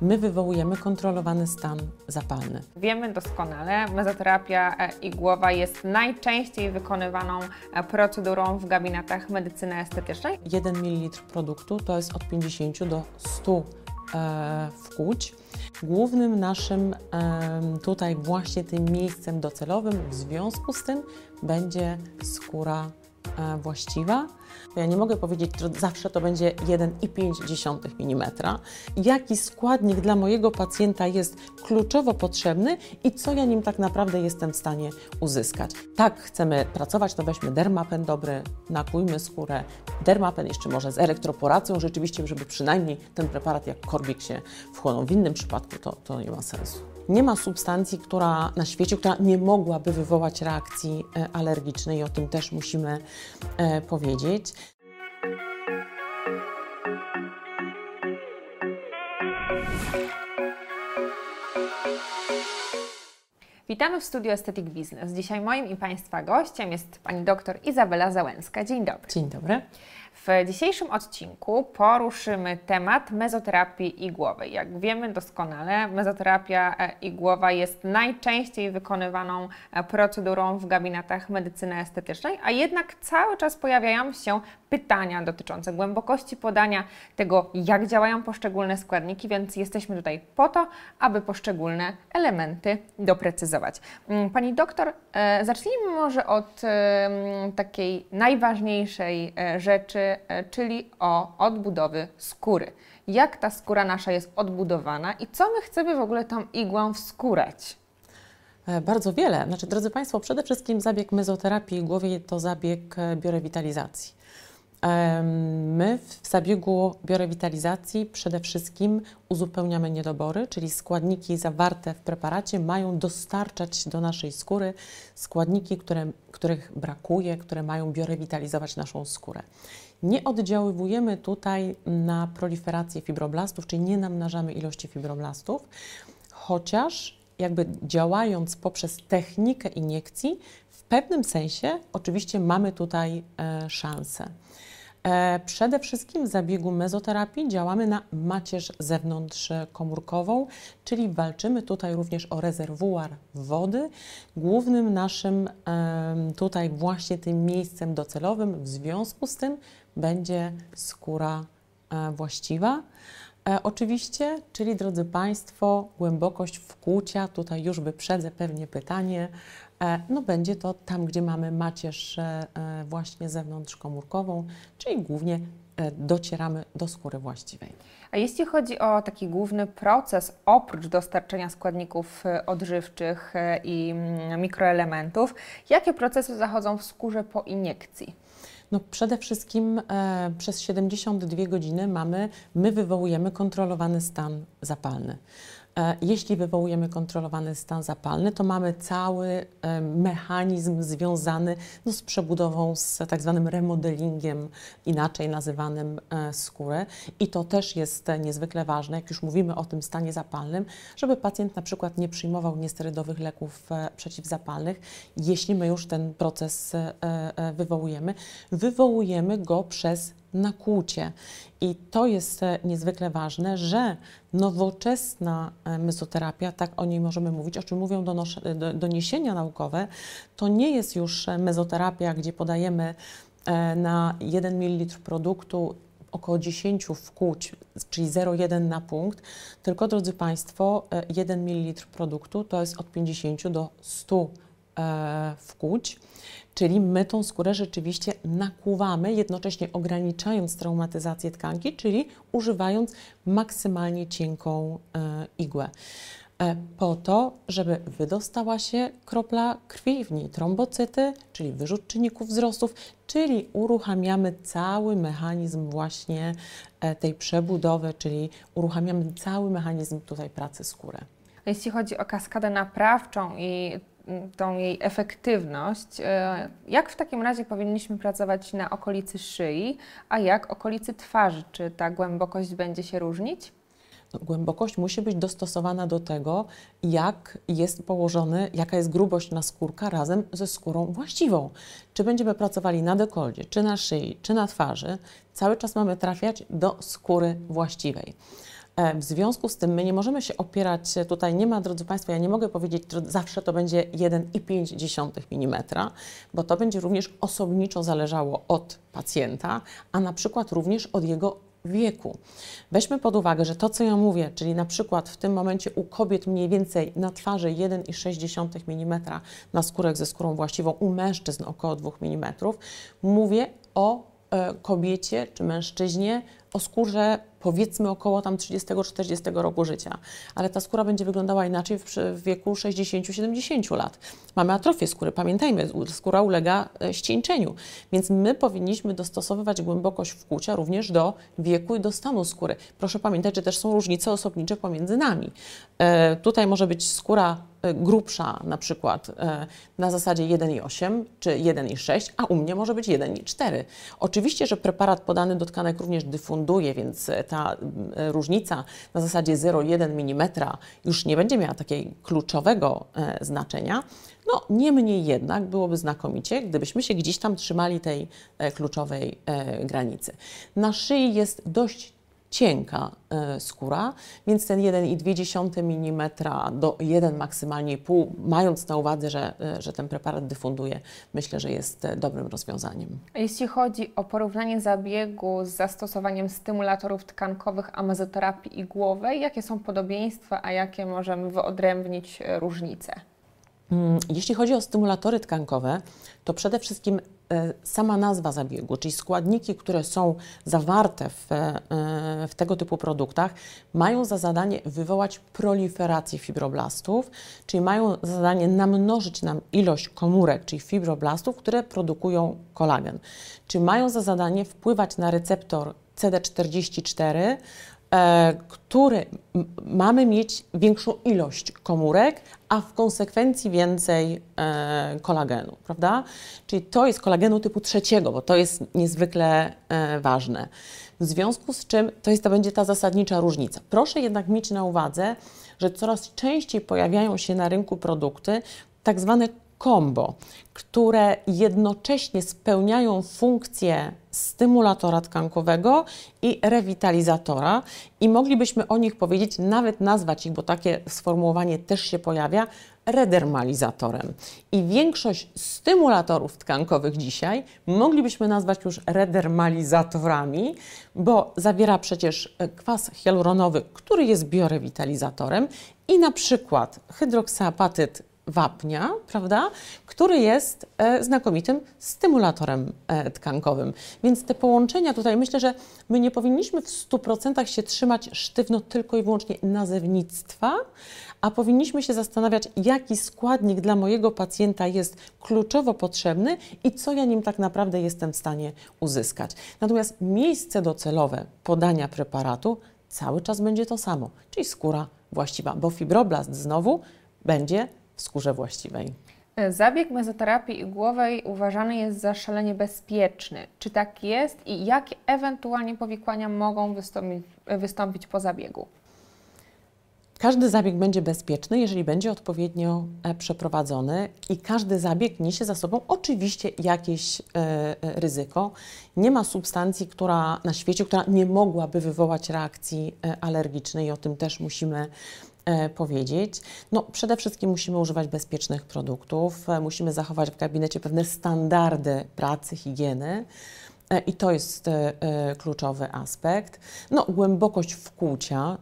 my wywołujemy kontrolowany stan zapalny. Wiemy doskonale, mezoterapia igłowa jest najczęściej wykonywaną procedurą w gabinetach medycyny estetycznej. 1 ml produktu to jest od 50 do 100 wkłuć. Głównym naszym tutaj właśnie tym miejscem docelowym w związku z tym będzie skóra właściwa. Ja nie mogę powiedzieć, że zawsze to będzie 1,5 mm. Jaki składnik dla mojego pacjenta jest kluczowo potrzebny i co ja nim tak naprawdę jestem w stanie uzyskać. Tak chcemy pracować, to weźmy dermapen dobry, nakłójmy skórę. Dermapen jeszcze może z elektroporacją, rzeczywiście, żeby przynajmniej ten preparat jak korbik się wchłonął. W innym przypadku to nie ma sensu. Nie ma substancji na świecie, która nie mogłaby wywołać reakcji alergicznej i o tym też musimy powiedzieć. Witamy w studiu Aesthetic Business. Dzisiaj moim i Państwa gościem jest pani dr Izabela Załęska. Dzień dobry. Dzień dobry. W dzisiejszym odcinku poruszymy temat mezoterapii igłowej. Jak wiemy doskonale, mezoterapia igłowa jest najczęściej wykonywaną procedurą w gabinetach medycyny estetycznej, a jednak cały czas pojawiają się pytania dotyczące głębokości podania, tego jak działają poszczególne składniki, więc jesteśmy tutaj po to, aby poszczególne elementy doprecyzować. Pani doktor, zacznijmy może od takiej najważniejszej rzeczy, czyli odbudowy skóry. Jak ta skóra nasza jest odbudowana i co my chcemy w ogóle tą igłą wskórać? Bardzo wiele. Znaczy, drodzy Państwo, przede wszystkim zabieg mezoterapii igłowej to zabieg biorewitalizacji. My w zabiegu biorewitalizacji przede wszystkim uzupełniamy niedobory, czyli składniki zawarte w preparacie mają dostarczać do naszej skóry składniki, których brakuje, które mają biorewitalizować naszą skórę. Nie oddziaływujemy tutaj na proliferację fibroblastów, czyli nie namnażamy ilości fibroblastów, chociaż jakby działając poprzez technikę iniekcji, w pewnym sensie oczywiście mamy tutaj szansę. Przede wszystkim w zabiegu mezoterapii działamy na macierz zewnątrzkomórkową, czyli walczymy tutaj również o rezerwuar wody. Głównym naszym tutaj właśnie tym miejscem docelowym w związku z tym będzie skóra właściwa. Oczywiście, czyli drodzy Państwo, głębokość wkłucia, tutaj już wyprzedzę pewnie pytanie, no będzie to tam, gdzie mamy macierz właśnie zewnątrzkomórkową, czyli głównie docieramy do skóry właściwej. A jeśli chodzi o taki główny proces, oprócz dostarczenia składników odżywczych i mikroelementów, jakie procesy zachodzą w skórze po iniekcji? No przede wszystkim przez 72 godziny my wywołujemy kontrolowany stan zapalny. Jeśli wywołujemy kontrolowany stan zapalny, to mamy cały mechanizm związany z przebudową, z tak zwanym remodelingiem, inaczej nazywanym skóry. I to też jest niezwykle ważne, jak już mówimy o tym stanie zapalnym, żeby pacjent na przykład nie przyjmował niesterydowych leków przeciwzapalnych, jeśli my już ten proces wywołujemy. Wywołujemy go przez nakłucie. I to jest niezwykle ważne, że nowoczesna mezoterapia, tak o niej możemy mówić, o czym mówią doniesienia naukowe, to nie jest już mezoterapia, gdzie podajemy na 1 ml produktu około 10 wkłuć, czyli 0,1 na punkt, tylko drodzy Państwo, 1 ml produktu to jest od 50 do 100 wkłuć, czyli my tą skórę rzeczywiście nakłuwamy, jednocześnie ograniczając traumatyzację tkanki, czyli używając maksymalnie cienką igłę. Po to, żeby wydostała się kropla krwi, w niej trombocyty, czyli wyrzut czynników wzrostów, czyli uruchamiamy cały mechanizm właśnie tej przebudowy, czyli uruchamiamy cały mechanizm tutaj pracy skóry. Jeśli chodzi o kaskadę naprawczą i tą jej efektywność, jak w takim razie powinniśmy pracować na okolicy szyi, a jak okolicy twarzy? Czy ta głębokość będzie się różnić? Głębokość musi być dostosowana do tego, jaka jest grubość naskórka razem ze skórą właściwą. Czy będziemy pracowali na dekolcie, czy na szyi, czy na twarzy, cały czas mamy trafiać do skóry właściwej. W związku z tym my nie możemy się opierać, tutaj nie ma, drodzy Państwo, ja nie mogę powiedzieć, że zawsze to będzie 1,5 mm, bo to będzie również osobniczo zależało od pacjenta, a na przykład również od jego wieku. Weźmy pod uwagę, że to, co ja mówię, czyli na przykład w tym momencie u kobiet mniej więcej na twarzy 1,6 mm, na skórek ze skórą właściwą, u mężczyzn około 2 mm, mówię o kobiecie czy mężczyźnie o skórze powiedzmy około tam 30-40 roku życia, ale ta skóra będzie wyglądała inaczej w wieku 60-70 lat. Mamy atrofię skóry, pamiętajmy, skóra ulega ścieńczeniu, więc my powinniśmy dostosowywać głębokość wkłucia również do wieku i do stanu skóry. Proszę pamiętać, że też są różnice osobnicze pomiędzy nami. Tutaj może być skóra grubsza na przykład na zasadzie 1,8 czy 1,6, a u mnie może być 1,4. Oczywiście, że preparat podany do tkanek również dyfunduje, więc ta różnica na zasadzie 0,1 mm już nie będzie miała takiego kluczowego znaczenia. No, niemniej jednak byłoby znakomicie, gdybyśmy się gdzieś tam trzymali tej kluczowej granicy. Na szyi jest dość cienka skóra, więc ten 1,2 mm do 1 maksymalnie pół, mając na uwadze, że ten preparat dyfunduje, myślę, że jest dobrym rozwiązaniem. Jeśli chodzi o porównanie zabiegu z zastosowaniem stymulatorów tkankowych a mezoterapii igłowej, jakie są podobieństwa, a jakie możemy wyodrębnić różnice? Jeśli chodzi o stymulatory tkankowe, to przede wszystkim sama nazwa zabiegu, czyli składniki, które są zawarte w tego typu produktach, mają za zadanie wywołać proliferację fibroblastów, czyli mają za zadanie namnożyć nam ilość komórek, czyli fibroblastów, które produkują kolagen. Czyli mają za zadanie wpływać na receptor CD44, który mamy mieć większą ilość komórek, a w konsekwencji więcej kolagenu, prawda? Czyli to jest kolagenu typu trzeciego, bo to jest niezwykle ważne. W związku z czym to będzie ta zasadnicza różnica. Proszę jednak mieć na uwadze, że coraz częściej pojawiają się na rynku produkty tak zwane kombo, które jednocześnie spełniają funkcję stymulatora tkankowego i rewitalizatora i moglibyśmy o nich powiedzieć, nawet nazwać ich, bo takie sformułowanie też się pojawia, redermalizatorem. I większość stymulatorów tkankowych dzisiaj moglibyśmy nazwać już redermalizatorami, bo zawiera przecież kwas hialuronowy, który jest biorewitalizatorem i na przykład hydroksyapatyt wapnia, prawda, który jest znakomitym stymulatorem tkankowym. Więc te połączenia tutaj, myślę, że my nie powinniśmy w 100% się trzymać sztywno tylko i wyłącznie nazewnictwa, a powinniśmy się zastanawiać, jaki składnik dla mojego pacjenta jest kluczowo potrzebny i co ja nim tak naprawdę jestem w stanie uzyskać. Natomiast miejsce docelowe podania preparatu cały czas będzie to samo, czyli skóra właściwa, bo fibroblast znowu będzie w skórze właściwej. Zabieg mezoterapii igłowej uważany jest za szalenie bezpieczny. Czy tak jest i jakie ewentualnie powikłania mogą wystąpić po zabiegu? Każdy zabieg będzie bezpieczny, jeżeli będzie odpowiednio przeprowadzony i każdy zabieg niesie za sobą oczywiście jakieś ryzyko. Nie ma substancji na świecie, która nie mogłaby wywołać reakcji alergicznej i o tym też musimy powiedzieć. No, przede wszystkim musimy używać bezpiecznych produktów, musimy zachować w gabinecie pewne standardy pracy, higieny i to jest kluczowy aspekt. No, głębokość wkłucia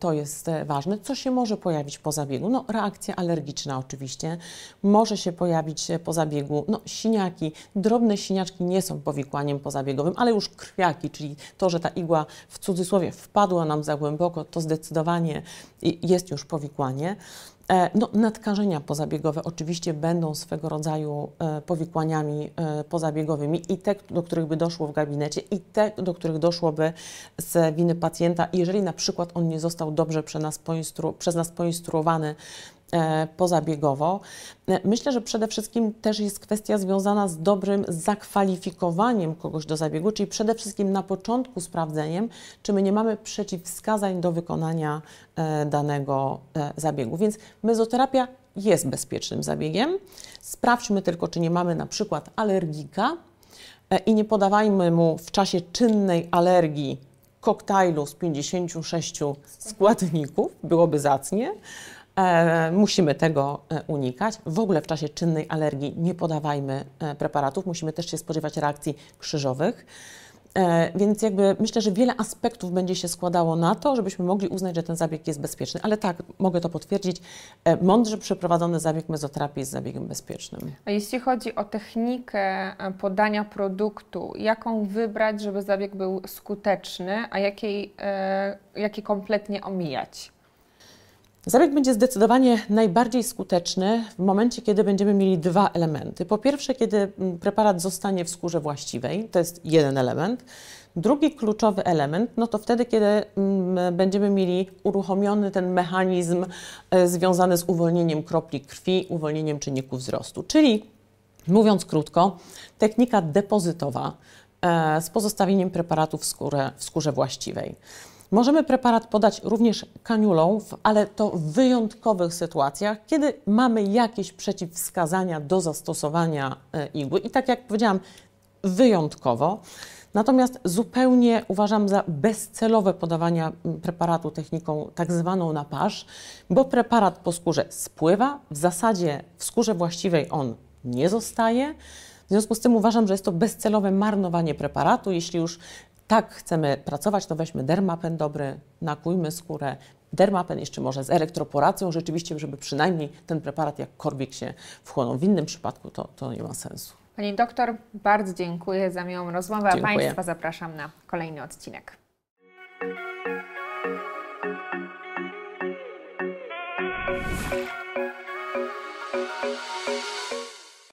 to jest ważne. Co się może pojawić po zabiegu? No, reakcja alergiczna oczywiście. Może się pojawić po zabiegu siniaki. Drobne siniaczki nie są powikłaniem pozabiegowym, ale już krwiaki, czyli to, że ta igła w cudzysłowie wpadła nam za głęboko, to zdecydowanie jest już powikłanie. No, nadkażenia pozabiegowe oczywiście będą swego rodzaju powikłaniami pozabiegowymi i te, do których by doszło w gabinecie i te, do których doszłoby z winy pacjenta, jeżeli na przykład on nie został dobrze przez nas poinstruowany pozabiegowo. Myślę, że przede wszystkim też jest kwestia związana z dobrym zakwalifikowaniem kogoś do zabiegu, czyli przede wszystkim na początku sprawdzeniem, czy my nie mamy przeciwwskazań do wykonania danego zabiegu. Więc mezoterapia jest bezpiecznym zabiegiem. Sprawdźmy tylko, czy nie mamy na przykład alergika i nie podawajmy mu w czasie czynnej alergii koktajlu z 56 składników, byłoby zacnie. Musimy tego unikać. W ogóle w czasie czynnej alergii nie podawajmy preparatów. Musimy też się spodziewać reakcji krzyżowych. Więc jakby myślę, że wiele aspektów będzie się składało na to, żebyśmy mogli uznać, że ten zabieg jest bezpieczny. Ale tak, mogę to potwierdzić, mądrze przeprowadzony zabieg mezoterapii jest zabiegiem bezpiecznym. A jeśli chodzi o technikę podania produktu, jaką wybrać, żeby zabieg był skuteczny, a jakiej kompletnie omijać? Zabieg będzie zdecydowanie najbardziej skuteczny w momencie, kiedy będziemy mieli dwa elementy. Po pierwsze, kiedy preparat zostanie w skórze właściwej, to jest jeden element. Drugi kluczowy element, no to wtedy, kiedy będziemy mieli uruchomiony ten mechanizm związany z uwolnieniem kropli krwi, uwolnieniem czynników wzrostu. Czyli, mówiąc krótko, technika depozytowa z pozostawieniem preparatu w skórze właściwej. Możemy preparat podać również kaniulą, ale to w wyjątkowych sytuacjach, kiedy mamy jakieś przeciwwskazania do zastosowania igły. I tak jak powiedziałam, wyjątkowo. Natomiast zupełnie uważam za bezcelowe podawanie preparatu techniką tak zwaną na pasz, bo preparat po skórze spływa, w zasadzie w skórze właściwej on nie zostaje. W związku z tym uważam, że jest to bezcelowe marnowanie preparatu, jeśli już tak chcemy pracować, to weźmy dermapen dobry, nakłójmy skórę, dermapen jeszcze może z elektroporacją, rzeczywiście, żeby przynajmniej ten preparat jak korbik się wchłonął. W innym przypadku to nie ma sensu. Pani doktor, bardzo dziękuję za miłą rozmowę, a Państwa zapraszam na kolejny odcinek.